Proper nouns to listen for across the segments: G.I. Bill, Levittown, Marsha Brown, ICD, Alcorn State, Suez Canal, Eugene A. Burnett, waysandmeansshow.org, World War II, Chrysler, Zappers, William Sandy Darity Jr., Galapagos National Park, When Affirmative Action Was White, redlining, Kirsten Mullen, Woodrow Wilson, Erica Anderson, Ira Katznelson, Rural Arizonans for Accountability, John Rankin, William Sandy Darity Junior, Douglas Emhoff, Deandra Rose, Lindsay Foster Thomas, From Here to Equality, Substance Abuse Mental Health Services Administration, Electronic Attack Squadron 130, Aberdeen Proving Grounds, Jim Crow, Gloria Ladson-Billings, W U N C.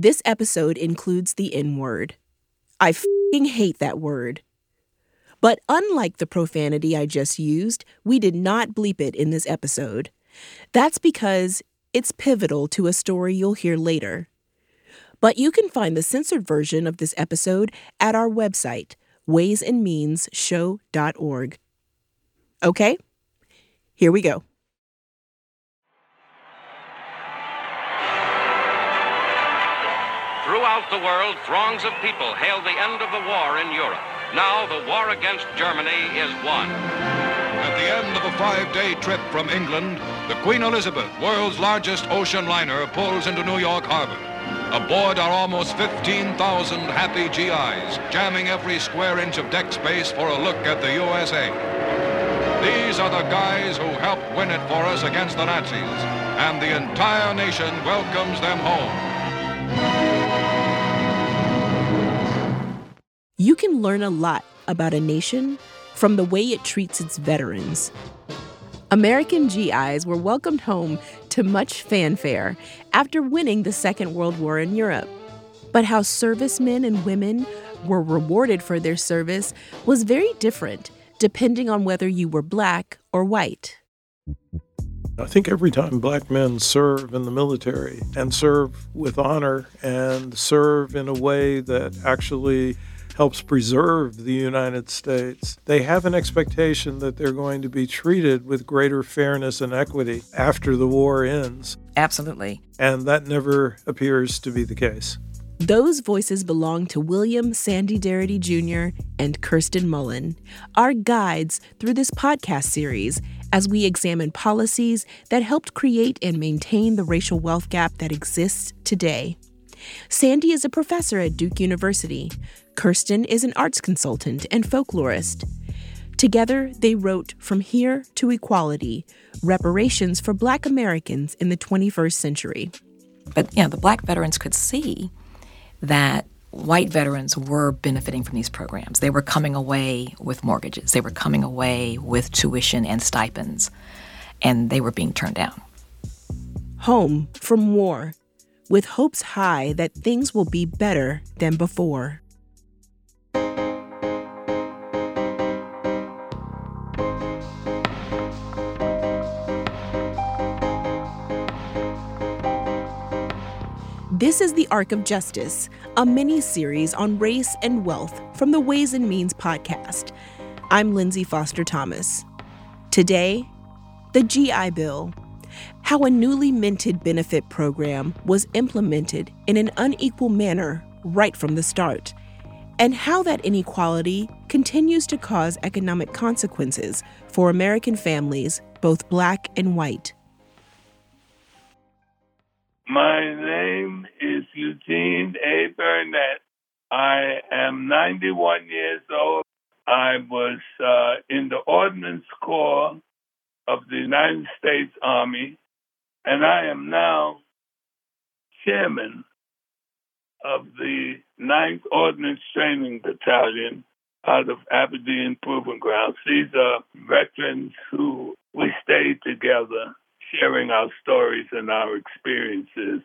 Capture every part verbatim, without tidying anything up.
This episode includes the N-word. I f***ing hate that word. But unlike the profanity I just used, we did not bleep it in this episode. That's because it's pivotal to a story you'll hear later. But you can find the censored version of this episode at our website, ways and means show dot org. Okay? Here we go. Throughout the world, throngs of people hail the end of the war in Europe. Now the war against Germany is won. At the end of a five-day trip from England, the Queen Elizabeth, world's largest ocean liner, pulls into New York Harbor. Aboard are almost fifteen thousand happy G Is, jamming every square inch of deck space for a look at the U S A. These are the guys who helped win it for us against the Nazis, and the entire nation welcomes them home. You can learn a lot about a nation from the way it treats its veterans. American G Is were welcomed home to much fanfare after winning the Second World War in Europe. But how servicemen and women were rewarded for their service was very different depending on whether you were black or white. I think every time black men serve in the military and serve with honor and serve in a way that actually helps preserve the United States, they have an expectation that they're going to be treated with greater fairness and equity after the war ends. Absolutely. And that never appears to be the case. Those voices belong to William Sandy Darity Junior and Kirsten Mullen, our guides through this podcast series as we examine policies that helped create and maintain the racial wealth gap that exists today. Sandy is a professor at Duke University. Kirsten is an arts consultant and folklorist. Together, they wrote From Here to Equality, Reparations for Black Americans in the twenty-first Century. But, you know, the Black veterans could see that white veterans were benefiting from these programs. They were coming away with mortgages. They were coming away with tuition and stipends, and they were being turned down. Home from war, with hopes high that things will be better than before. This is The Arc of Justice, a mini-series on race and wealth from the Ways and Means podcast. I'm Lindsay Foster Thomas. Today, the G I Bill. How a newly minted benefit program was implemented in an unequal manner right from the start, and how that inequality continues to cause economic consequences for American families, both black and white. My name is Eugene A. Burnett. I am ninety-one years old. I was uh, in the Ordnance Corps of the United States Army, and I am now chairman of the ninth Ordnance Training Battalion out of Aberdeen Proving Grounds. These are veterans who we stayed together, sharing our stories and our experiences.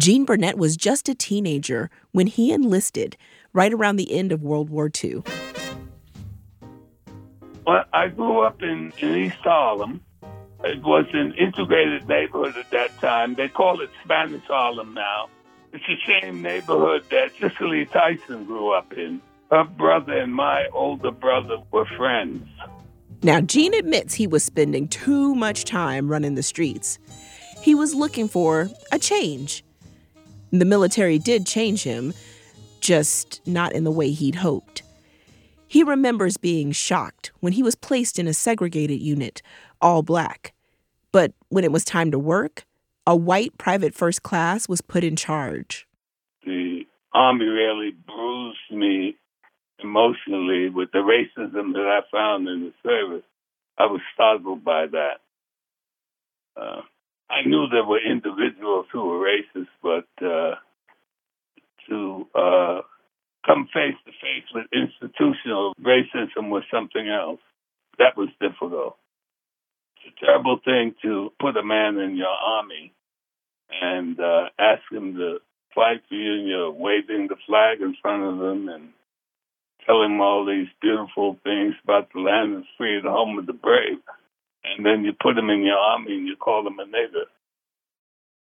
Gene Burnett was just a teenager when he enlisted right around the end of World War Two. Well, I grew up in, in East Harlem. It was an integrated neighborhood at that time. They call it Spanish Harlem now. It's the same neighborhood that Cicely Tyson grew up in. Her brother and my older brother were friends. Now, Gene admits he was spending too much time running the streets. He was looking for a change. The military did change him, just not in the way he'd hoped. He remembers being shocked when he was placed in a segregated unit, all black. But when it was time to work, a white private first class was put in charge. The Army really bruised me emotionally with the racism that I found in the service. I was startled by that. Uh, I knew there were individuals who were racist, but uh, to uh, come face to face with institutional racism was something else. That was difficult. It's a terrible thing to put a man in your army and uh, ask him to flag for you, and you're waving the flag in front of them and telling them all these beautiful things about the land of the free, the home of the brave. And then you put them in your army and you call them a nigger.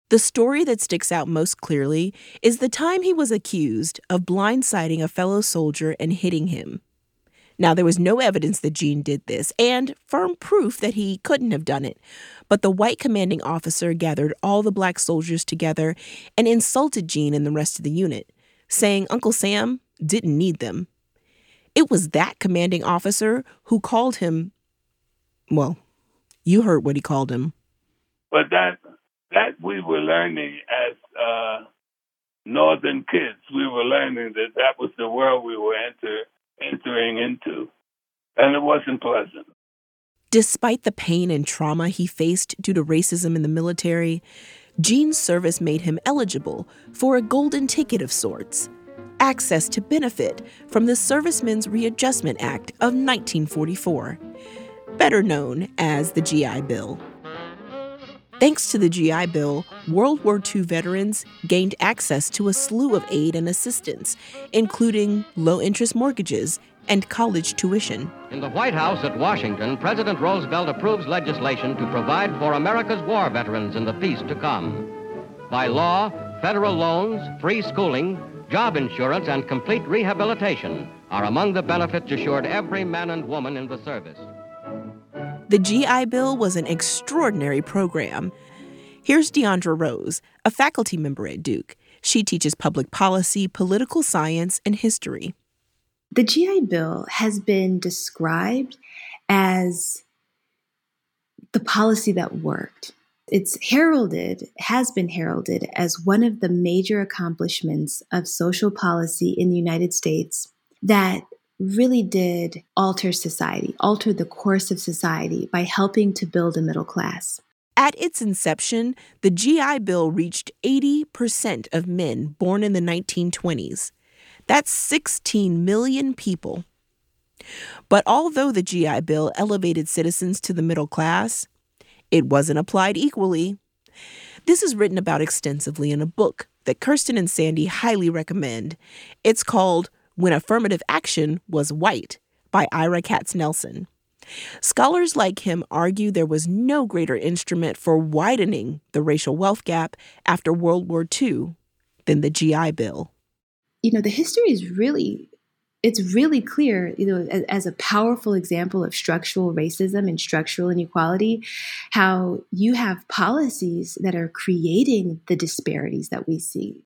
The story that sticks out most clearly is the time he was accused of blindsiding a fellow soldier and hitting him. Now, there was no evidence that Gene did this, and firm proof that he couldn't have done it. But the white commanding officer gathered all the black soldiers together and insulted Gene and the rest of the unit, saying Uncle Sam didn't need them. It was that commanding officer who called him, well, you heard what he called him. But that that we were learning as uh, northern kids. We were learning that that was the world we were entering. entering into, and it wasn't pleasant. Despite the pain and trauma he faced due to racism in the military, Gene's service made him eligible for a golden ticket of sorts, access to benefit from the Servicemen's Readjustment Act of nineteen forty-four, better known as the G I Bill. Thanks to the G I Bill, World War Two veterans gained access to a slew of aid and assistance, including low-interest mortgages and college tuition. In the White House at Washington, President Roosevelt approves legislation to provide for America's war veterans in the peace to come. By law, federal loans, free schooling, job insurance, and complete rehabilitation are among the benefits assured every man and woman in the service. The G I Bill was an extraordinary program. Here's Deandra Rose, a faculty member at Duke. She teaches public policy, political science, and history. The G I Bill has been described as the policy that worked. It's heralded, has been heralded as one of the major accomplishments of social policy in the United States that really did alter society, alter the course of society by helping to build a middle class. At its inception, the G I Bill reached eighty percent of men born in the nineteen twenties. That's sixteen million people. But although the G I Bill elevated citizens to the middle class, it wasn't applied equally. This is written about extensively in a book that Kirsten and Sandy highly recommend. It's called When Affirmative Action Was White by Ira Katznelson. Scholars like him argue there was no greater instrument for widening the racial wealth gap after World War Two than the G I Bill. You know, the history is really, it's really clear, you know, as, as a powerful example of structural racism and structural inequality, how you have policies that are creating the disparities that we see.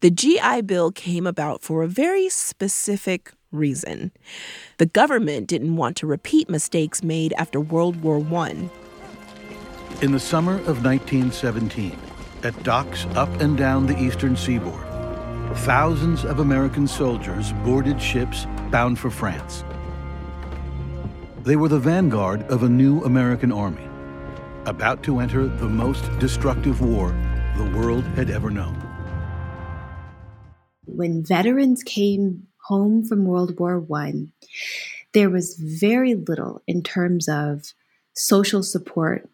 The G I Bill came about for a very specific reason. The government didn't want to repeat mistakes made after World War One. In the summer of nineteen seventeen, at docks up and down the eastern seaboard, thousands of American soldiers boarded ships bound for France. They were the vanguard of a new American army, about to enter the most destructive war the world had ever known. When veterans came home from World War One, there was very little in terms of social support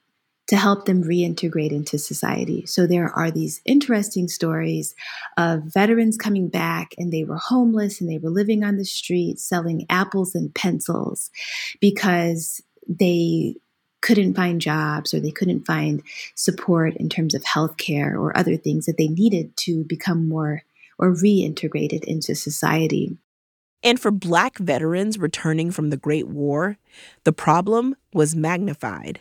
to help them reintegrate into society. So there are these interesting stories of veterans coming back, and they were homeless and they were living on the street selling apples and pencils because they couldn't find jobs or they couldn't find support in terms of health care or other things that they needed to become more or reintegrated into society. And for Black veterans returning from the Great War, the problem was magnified.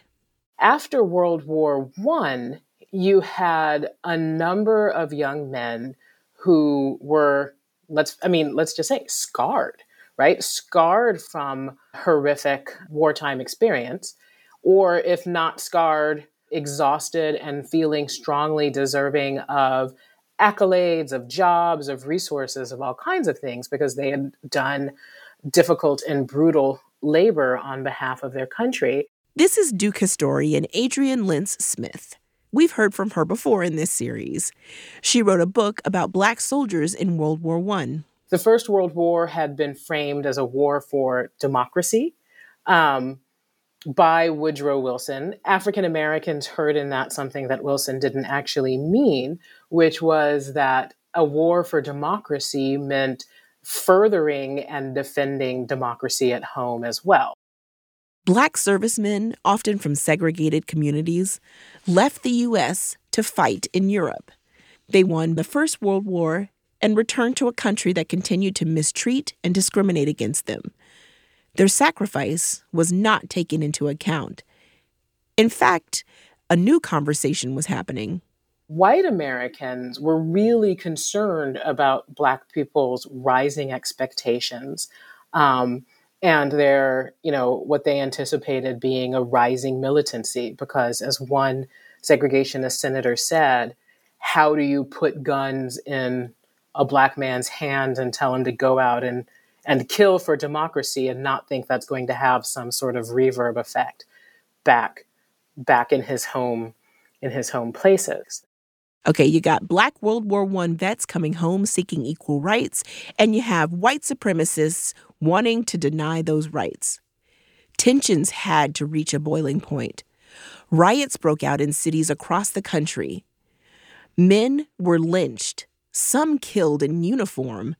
After World War One, you had a number of young men who were, let's, I mean, let's just say scarred, right? Scarred from horrific wartime experience, or if not scarred, exhausted and feeling strongly deserving of accolades, of jobs, of resources, of all kinds of things, because they had done difficult and brutal labor on behalf of their country. This is Duke historian Adrienne Lentz-Smith. We've heard from her before in this series. She wrote a book about Black soldiers in World War One. The First World War had been framed as a war for democracy um, by Woodrow Wilson. African Americans heard in that something that Wilson didn't actually mean, which was that a war for democracy meant furthering and defending democracy at home as well. Black servicemen, often from segregated communities, left the U S to fight in Europe. They won the First World War and returned to a country that continued to mistreat and discriminate against them. Their sacrifice was not taken into account. In fact, a new conversation was happening. White Americans were really concerned about Black people's rising expectations, um, and their, you know, what they anticipated being a rising militancy. Because as one segregationist senator said, how do you put guns in a Black man's hands and tell him to go out and, and kill for democracy and not think that's going to have some sort of reverb effect back back in his home, in his home places? Okay, you got Black World War One vets coming home seeking equal rights, and you have white supremacists wanting to deny those rights. Tensions had to reach a boiling point. Riots broke out in cities across the country. Men were lynched, some killed in uniform.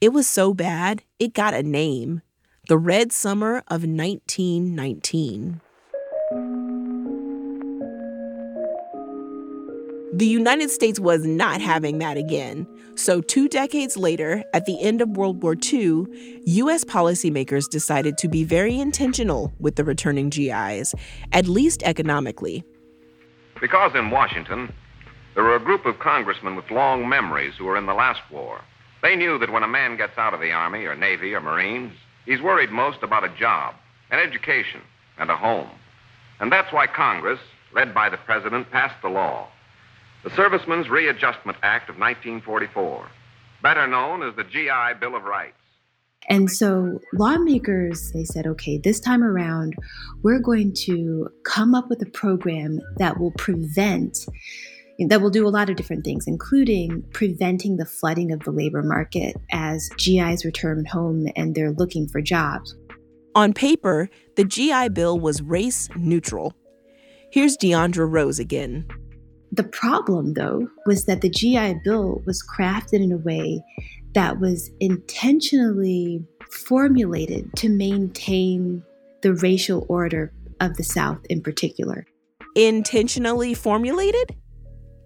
It was so bad, it got a name: the Red Summer of nineteen nineteen. The United States was not having that again. So two decades later, at the end of World War Two, U S policymakers decided to be very intentional with the returning G Is, at least economically. Because in Washington, there were a group of congressmen with long memories who were in the last war. They knew that when a man gets out of the Army or Navy or Marines, he's worried most about a job, an education, and a home. And that's why Congress, led by the president, passed the law, the Servicemen's Readjustment Act of nineteen forty-four, better known as the G I Bill of Rights. And so lawmakers, they said, okay, this time around, we're going to come up with a program that will prevent, that will do a lot of different things, including preventing the flooding of the labor market as G Is return home and they're looking for jobs. On paper, the G I Bill was race neutral. Here's Deandra Rose again. The problem, though, was that the G I Bill was crafted in a way that was intentionally formulated to maintain the racial order of the South in particular. Intentionally formulated?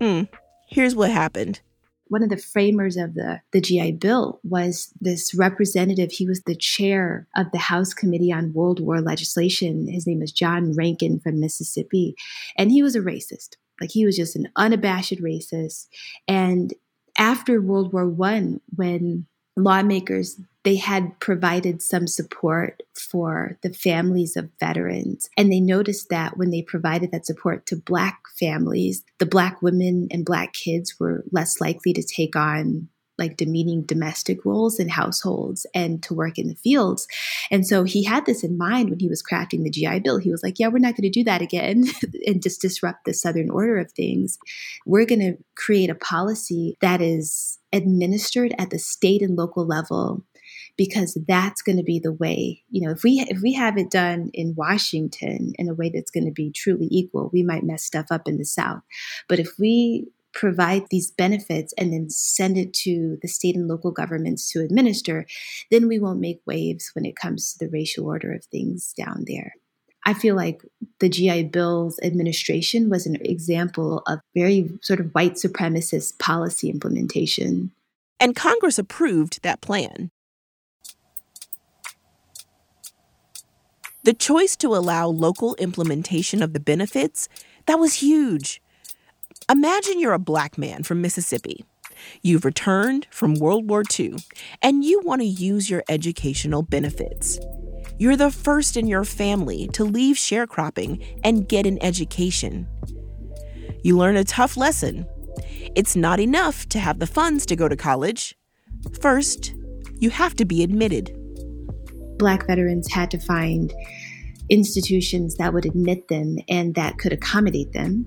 Hmm. Here's what happened. One of the framers of the, the G I Bill was this representative. He was the chair of the House Committee on World War Legislation. His name was John Rankin from Mississippi, and he was a racist. Like, he was just an unabashed racist. And after World War One, when lawmakers, they had provided some support for the families of veterans, and they noticed that when they provided that support to Black families, the Black women and Black kids were less likely to take on like demeaning domestic roles in households and to work in the fields. And so he had this in mind when he was crafting the G I Bill. He was like, yeah, we're not going to do that again and just disrupt the Southern order of things. We're going to create a policy that is administered at the state and local level, because that's going to be the way, you know, if we if we have it done in Washington in a way that's going to be truly equal, we might mess stuff up in the South. But if we provide these benefits and then send it to the state and local governments to administer, then we won't make waves when it comes to the racial order of things down there. I feel like the G I Bill's administration was an example of very sort of white supremacist policy implementation. And Congress approved that plan. The choice to allow local implementation of the benefits, that was huge. Imagine you're a Black man from Mississippi. You've returned from World War Two, and you want to use your educational benefits. You're the first in your family to leave sharecropping and get an education. You learn a tough lesson. It's not enough to have the funds to go to college. First, you have to be admitted. Black veterans had to find institutions that would admit them and that could accommodate them.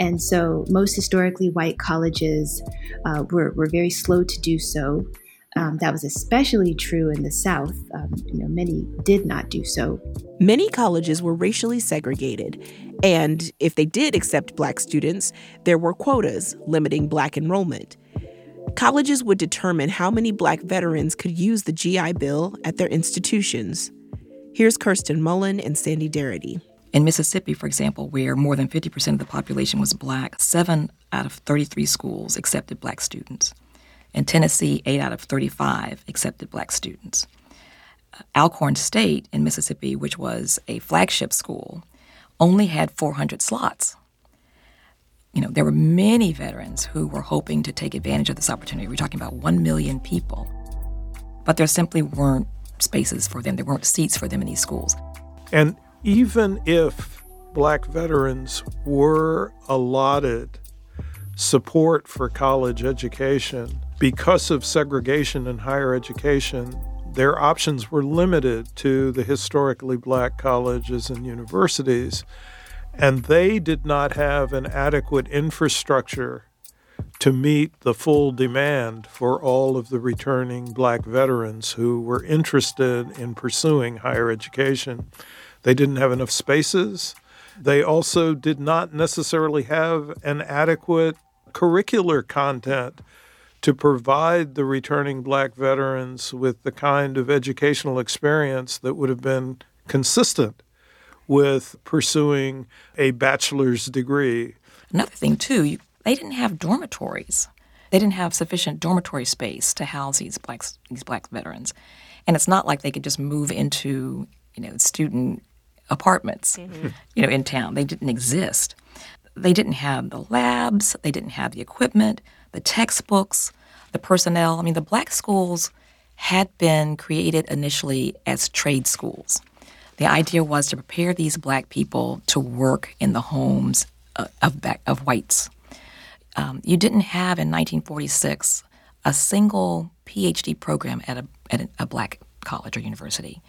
And so most historically white colleges uh, were, were very slow to do so. Um, that was especially true in the South. Um, you know, many did not do so. Many colleges were racially segregated, and if they did accept Black students, there were quotas limiting Black enrollment. Colleges would determine how many black veterans could use the G I Bill at their institutions. Here's Kirsten Mullen and Sandy Darity. In Mississippi, for example, where more than fifty percent of the population was black, seven out of thirty-three schools accepted black students. In Tennessee, eight out of thirty-five accepted black students. Alcorn State in Mississippi, which was a flagship school, only had four hundred slots. You know, there were many veterans who were hoping to take advantage of this opportunity. We're talking about one million people. But there simply weren't spaces for them. There weren't seats for them in these schools. And even if black veterans were allotted support for college education, because of segregation in higher education, their options were limited to the historically black colleges and universities, and they did not have an adequate infrastructure to meet the full demand for all of the returning black veterans who were interested in pursuing higher education. They didn't have enough spaces. They also did not necessarily have an adequate curricular content to provide the returning black veterans with the kind of educational experience that would have been consistent with pursuing a bachelor's degree. Another thing, too, they didn't have dormitories. They didn't have sufficient dormitory space to house these black, these black veterans. And it's not like they could just move into, you know, student apartments, mm-hmm. you know, in town. They didn't exist. They didn't have the labs. They didn't have the equipment, the textbooks, the personnel. I mean, the black schools had been created initially as trade schools. The idea was to prepare these black people to work in the homes of, of, of whites. Um, you didn't have in nineteen forty-six a single P H D program at a, at a, a black college or university.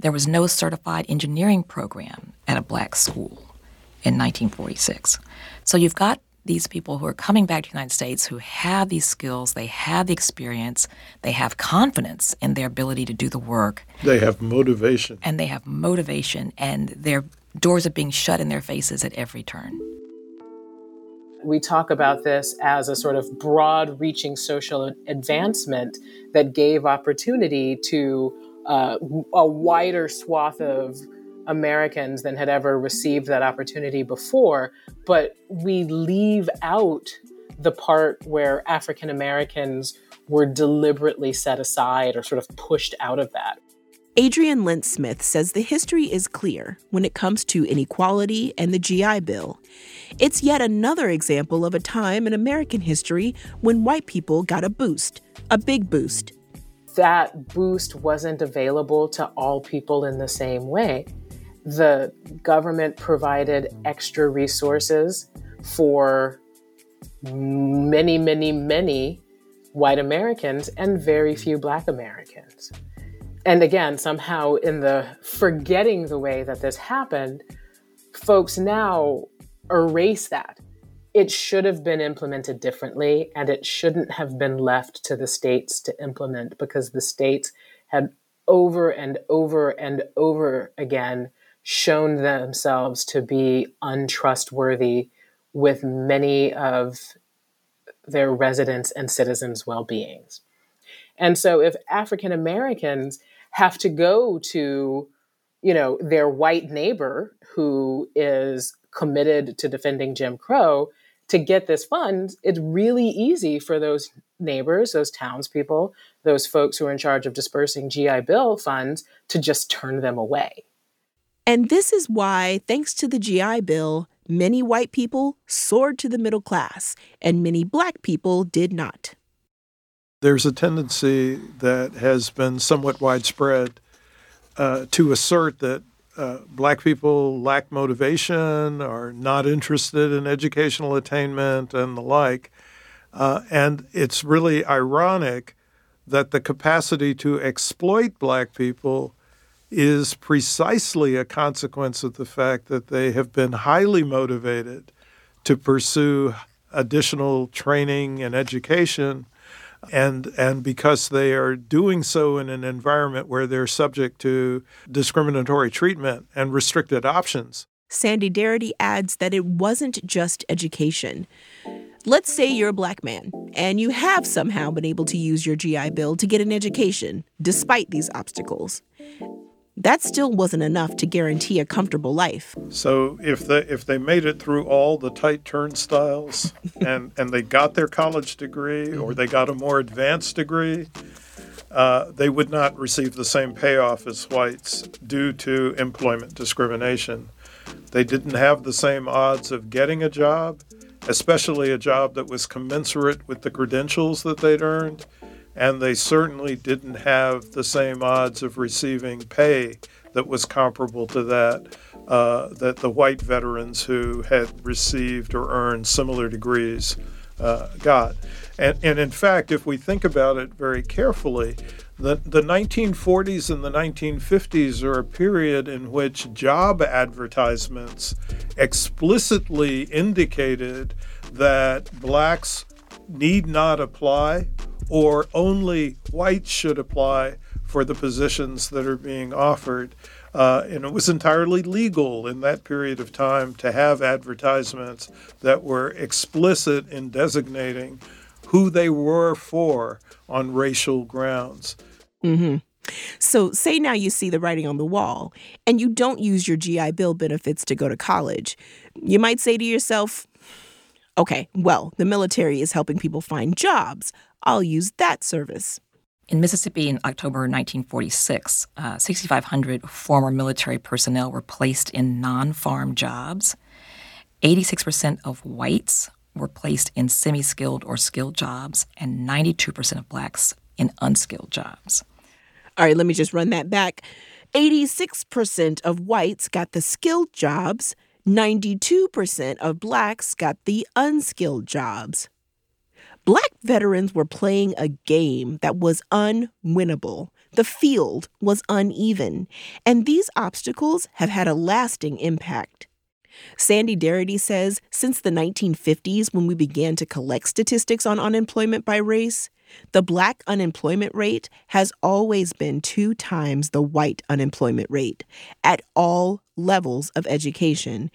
There was no certified engineering program at a black school in nineteen forty-six. So you've got these people who are coming back to the United States who have these skills, they have the experience, they have confidence in their ability to do the work. They have motivation. And they have motivation, and their doors are being shut in their faces at every turn. We talk about this as a sort of broad-reaching social advancement that gave opportunity to uh, a wider swath of Americans than had ever received that opportunity before, but we leave out the part where African Americans were deliberately set aside or sort of pushed out of that. Adrienne Lentz-Smith says the history is clear when it comes to inequality and the G I Bill. It's yet another example of a time in American history when white people got a boost, a big boost. That boost wasn't available to all people in the same way. The government provided extra resources for many, many, many white Americans and very few black Americans. And again, somehow in the forgetting the way that this happened, folks now erase that. It should have been implemented differently, and it shouldn't have been left to the states to implement, because the states had over and over and over again shown themselves to be untrustworthy with many of their residents' and citizens' well-beings. And so if African Americans have to go to, you know, their white neighbor who is committed to defending Jim Crow to get this fund, it's really easy for those neighbors, those townspeople, those folks who are in charge of dispersing G I Bill funds to just turn them away. And this is why, thanks to the G I Bill, many white people soared to the middle class, and many black people did not. There's a tendency that has been somewhat widespread uh, to assert that uh, black people lack motivation, are not interested in educational attainment, and the like. Uh, and it's really ironic that the capacity to exploit black people is precisely a consequence of the fact that they have been highly motivated to pursue additional training and education, and and because they are doing so in an environment where they're subject to discriminatory treatment and restricted options. Sandy Darity adds that it wasn't just education. Let's say you're a black man and you have somehow been able to use your G I Bill to get an education despite these obstacles. That still wasn't enough to guarantee a comfortable life. So if they if they made it through all the tight turnstiles and, and they got their college degree or they got a more advanced degree, uh, they would not receive the same payoff as whites due to employment discrimination. They didn't have the same odds of getting a job, especially a job that was commensurate with the credentials that they'd earned. And they certainly didn't have the same odds of receiving pay that was comparable to that, uh, that the white veterans who had received or earned similar degrees uh, got. And, and in fact, if we think about it very carefully, the, the nineteen forties and the nineteen fifties are a period in which job advertisements explicitly indicated that blacks need not apply or only whites should apply for the positions that are being offered. Uh, and it was entirely legal in that period of time to have advertisements that were explicit in designating who they were for on racial grounds. Mm-hmm. So say now you see the writing on the wall and you don't use your G I Bill benefits to go to college. You might say to yourself, okay, well, the military is helping people find jobs. I'll use that service. In Mississippi in October nineteen forty-six, uh, six thousand five hundred former military personnel were placed in non-farm jobs. eighty-six percent of whites were placed in semi-skilled or skilled jobs, and ninety-two percent of blacks in unskilled jobs. All right, let me just run that back. eighty-six percent of whites got the skilled jobs. ninety-two percent of blacks got the unskilled jobs. Black veterans were playing a game that was unwinnable. The field was uneven, and these obstacles have had a lasting impact. Sandy Darity says since the nineteen fifties, when we began to collect statistics on unemployment by race, the black unemployment rate has always been two times the white unemployment rate at all levels of education.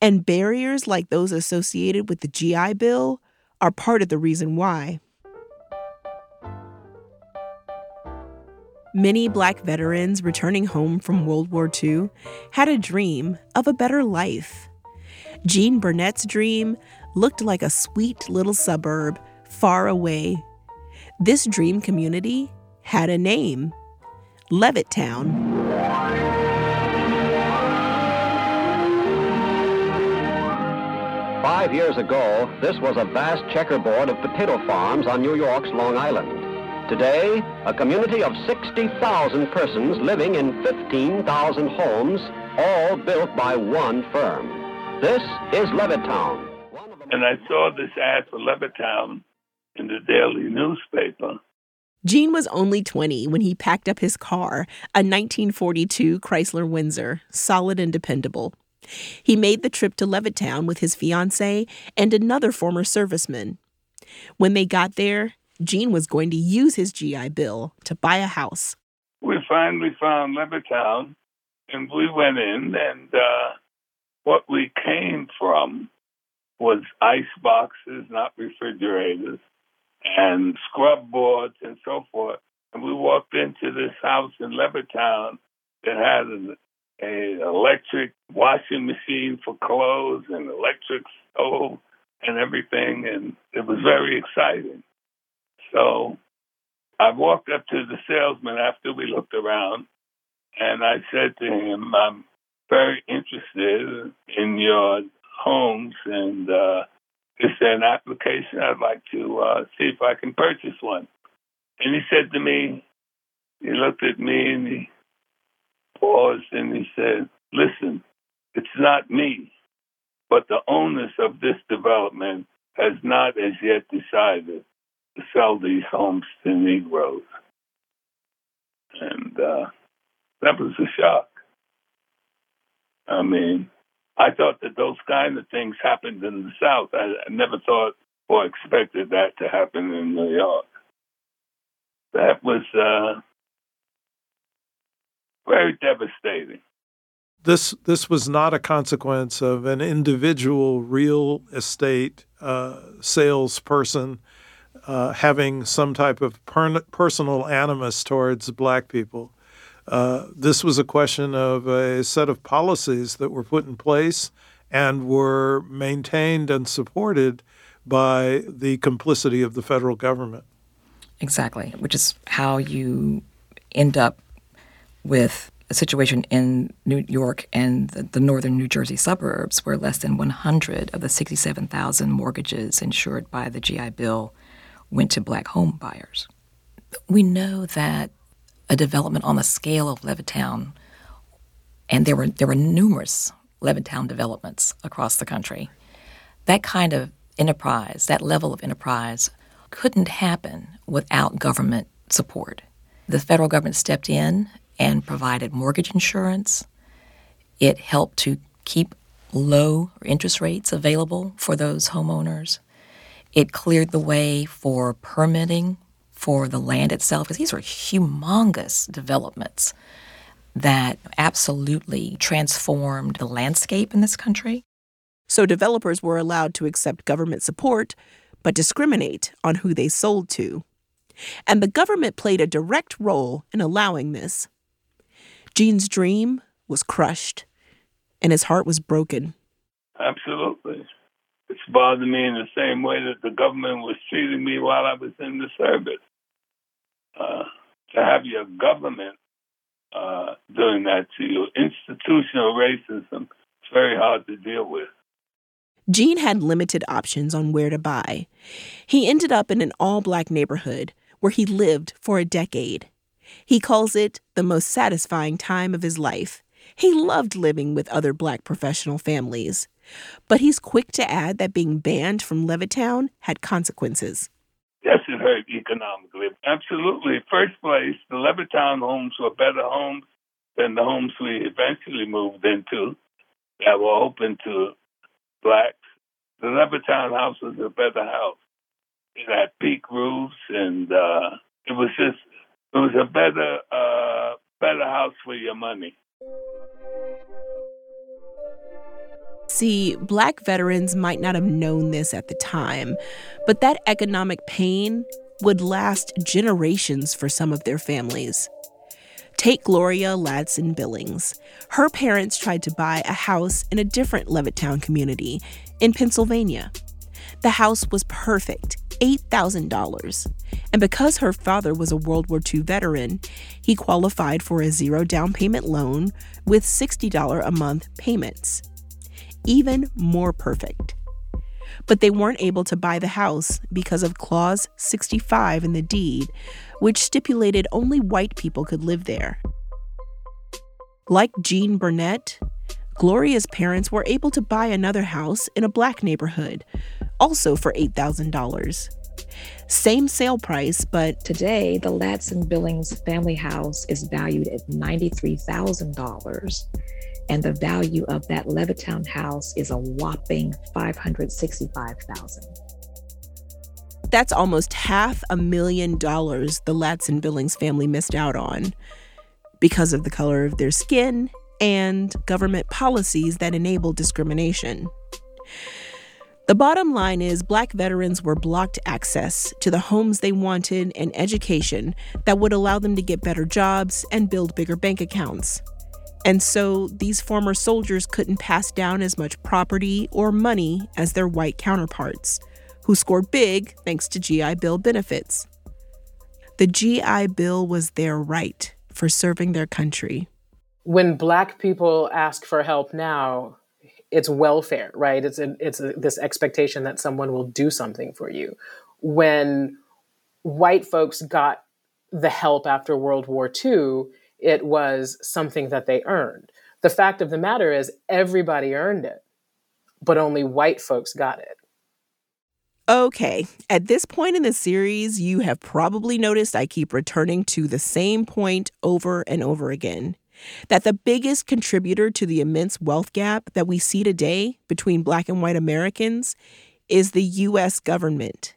And barriers like those associated with the G I Bill are part of the reason why. Many black veterans returning home from World War Two had a dream of a better life. Jean Burnett's dream looked like a sweet little suburb far away. This dream community had a name, Levittown. Five years ago, this was a vast checkerboard of potato farms on New York's Long Island. Today, a community of sixty thousand persons living in fifteen thousand homes, all built by one firm. This is Levittown. And I saw this ad for Levittown in the daily newspaper. Gene was only twenty when he packed up his car, a nineteen forty-two Chrysler Windsor, solid and dependable. He made the trip to Levittown with his fiancée and another former serviceman. When they got there, Gene was going to use his G I Bill to buy a house. We finally found Levittown, and we went in, and uh, what we came from was ice boxes, not refrigerators, and scrub boards and so forth. And we walked into this house in Levittown that had an a electric washing machine for clothes and electric stove and everything, and it was very exciting. So I walked up to the salesman after we looked around, and I said to him, I'm very interested in your homes, and uh, is there an application? I'd like to uh, see if I can purchase one. And he said to me, he looked at me and he paused and he said, listen, it's not me, but the owners of this development has not as yet decided to sell these homes to Negroes. And uh, that was a shock. I mean, I thought that those kind of things happened in the South. I, I never thought or expected that to happen in New York. That was uh, very devastating. This this was not a consequence of an individual real estate uh, salesperson uh, having some type of per- personal animus towards Black people. Uh, this was a question of a set of policies that were put in place and were maintained and supported by the complicity of the federal government. Exactly, which is how you end up with a situation in New York and the, the northern New Jersey suburbs where less than one hundred of the sixty-seven thousand mortgages insured by the G I Bill went to Black home buyers. We know that a development on the scale of Levittown, and there were there were numerous Levittown developments across the country, that kind of enterprise, that level of enterprise, couldn't happen without government support. The federal government stepped in and provided mortgage insurance. It helped to keep low interest rates available for those homeowners. It cleared the way for permitting for the land itself, because these were humongous developments that absolutely transformed the landscape in this country. So developers were allowed to accept government support, but discriminate on who they sold to. And the government played a direct role in allowing this. Gene's dream was crushed, and his heart was broken. Absolutely. It's bothered me in the same way that the government was treating me while I was in the service. Uh, to have your government uh, doing that to you, institutional racism, it's very hard to deal with. Gene had limited options on where to buy. He ended up in an all-Black neighborhood where he lived for a decade. He calls it the most satisfying time of his life. He loved living with other Black professional families. But he's quick to add that being banned from Levittown had consequences. Yes, it hurt economically. Absolutely. First place, the Levittown homes were better homes than the homes we eventually moved into that were open to Blacks. The Levittown house was a better house. It had peak roofs, and uh, it was just, it was a better, uh, better house for your money. See, Black veterans might not have known this at the time, but that economic pain would last generations for some of their families. Take Gloria Ladson-Billings. Her parents tried to buy a house in a different Levittown community in Pennsylvania. The house was perfect, eight thousand dollars. And because her father was a World War Two veteran, he qualified for a zero down payment loan with sixty dollars a month payments. Even more perfect. But they weren't able to buy the house because of Clause sixty-five in the deed, which stipulated only white people could live there. Like Jean Burnett, Gloria's parents were able to buy another house in a Black neighborhood, also for eight thousand dollars. Same sale price, but today the Ladson-Billings family house is valued at ninety-three thousand dollars. And the value of that Levittown house is a whopping five hundred sixty-five thousand dollars. That's almost half a million dollars the Ladson-Billings family missed out on because of the color of their skin and government policies that enable discrimination. The bottom line is Black veterans were blocked access to the homes they wanted and education that would allow them to get better jobs and build bigger bank accounts. And so these former soldiers couldn't pass down as much property or money as their white counterparts, who scored big thanks to G I Bill benefits. The G I Bill was their right for serving their country. When Black people ask for help now, it's welfare, right? It's a, it's a, this expectation that someone will do something for you. When white folks got the help after World War Two, it was something that they earned. The fact of the matter is everybody earned it, but only white folks got it. Okay, at this point in the series, you have probably noticed I keep returning to the same point over and over again, that the biggest contributor to the immense wealth gap that we see today between Black and white Americans is the U S government.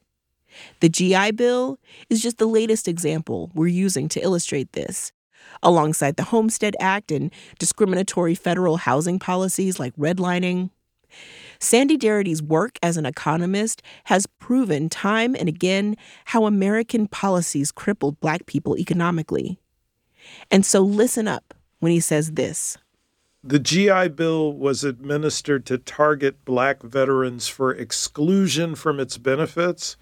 The G I Bill is just the latest example we're using to illustrate this. alongside the Homestead Act and discriminatory federal housing policies like redlining. Sandy Darity's work as an economist has proven time and again how American policies crippled Black people economically. And so listen up when he says this. The G I Bill was administered to target Black veterans for exclusion from its benefits,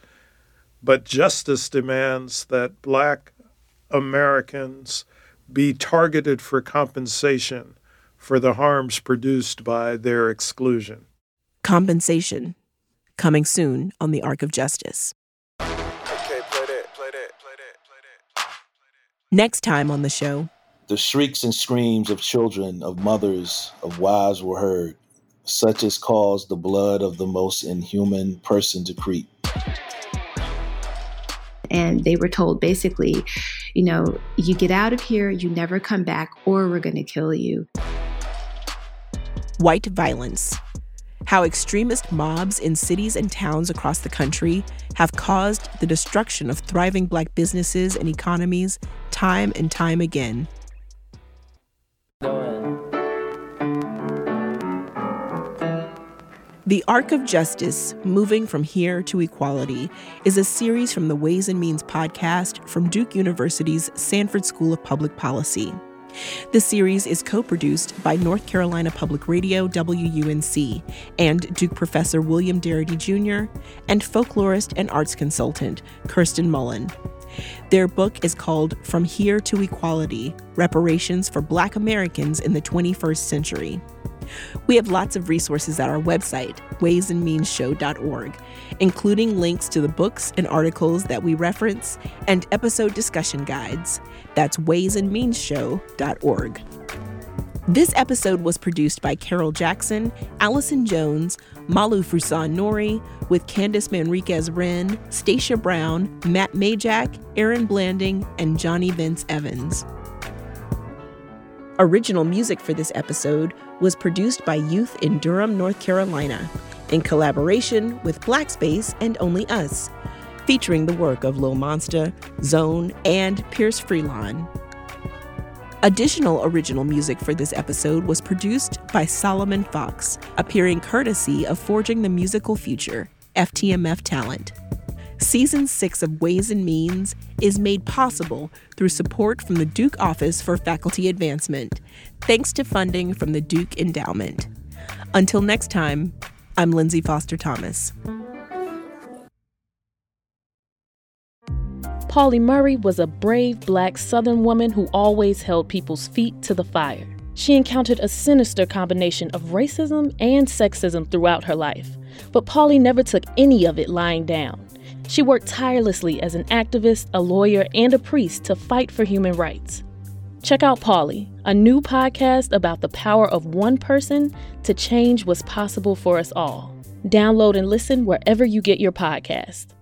but justice demands that Black Americans be targeted for compensation for the harms produced by their exclusion. Compensation, coming soon on The Arc of Justice. Okay, play that, play that, play that, play that, play that. Next time on the show. The shrieks and screams of children, of mothers, of wives were heard, such as caused the blood of the most inhuman person to creep. And they were told basically, you know, you get out of here, you never come back, or we're going to kill you. White violence. How extremist mobs in cities and towns across the country have caused the destruction of thriving Black businesses and economies time and time again. The Arc of Justice, Moving from Here to Equality, is a series from the Ways and Means podcast from Duke University's Sanford School of Public Policy. The series is co-produced by North Carolina Public Radio, W U N C, and Duke professor William Darity Junior and folklorist and arts consultant Kirsten Mullen. Their book is called From Here to Equality, Reparations for Black Americans in the twenty-first Century. We have lots of resources at our website, ways and means show dot org, including links to the books and articles that we reference and episode discussion guides. That's ways and means show dot org. This episode was produced by Carol Jackson, Allison Jones, Malu Frusan Nori, with Candice Manriquez-Wren, Stacia Brown, Matt Majak, Aaron Blanding, and Johnny Vince Evans. Original music for this episode was produced by Youth in Durham, North Carolina, in collaboration with Blackspace and Only Us, featuring the work of Lil Monsta, Zone, and Pierce Freelon. Additional original music for this episode was produced by Solomon Fox, appearing courtesy of Forging the Musical Future, F T M F Talent. Season six of Ways and Means is made possible through support from the Duke Office for Faculty Advancement, thanks to funding from the Duke Endowment. Until next time, I'm Lindsay Foster Thomas. Pauli Murray was a brave Black Southern woman who always held people's feet to the fire. She encountered a sinister combination of racism and sexism throughout her life, but Pauli never took any of it lying down. She worked tirelessly as an activist, a lawyer, and a priest to fight for human rights. Check out Pauli, a new podcast about the power of one person to change what's possible for us all. Download and listen wherever you get your podcast.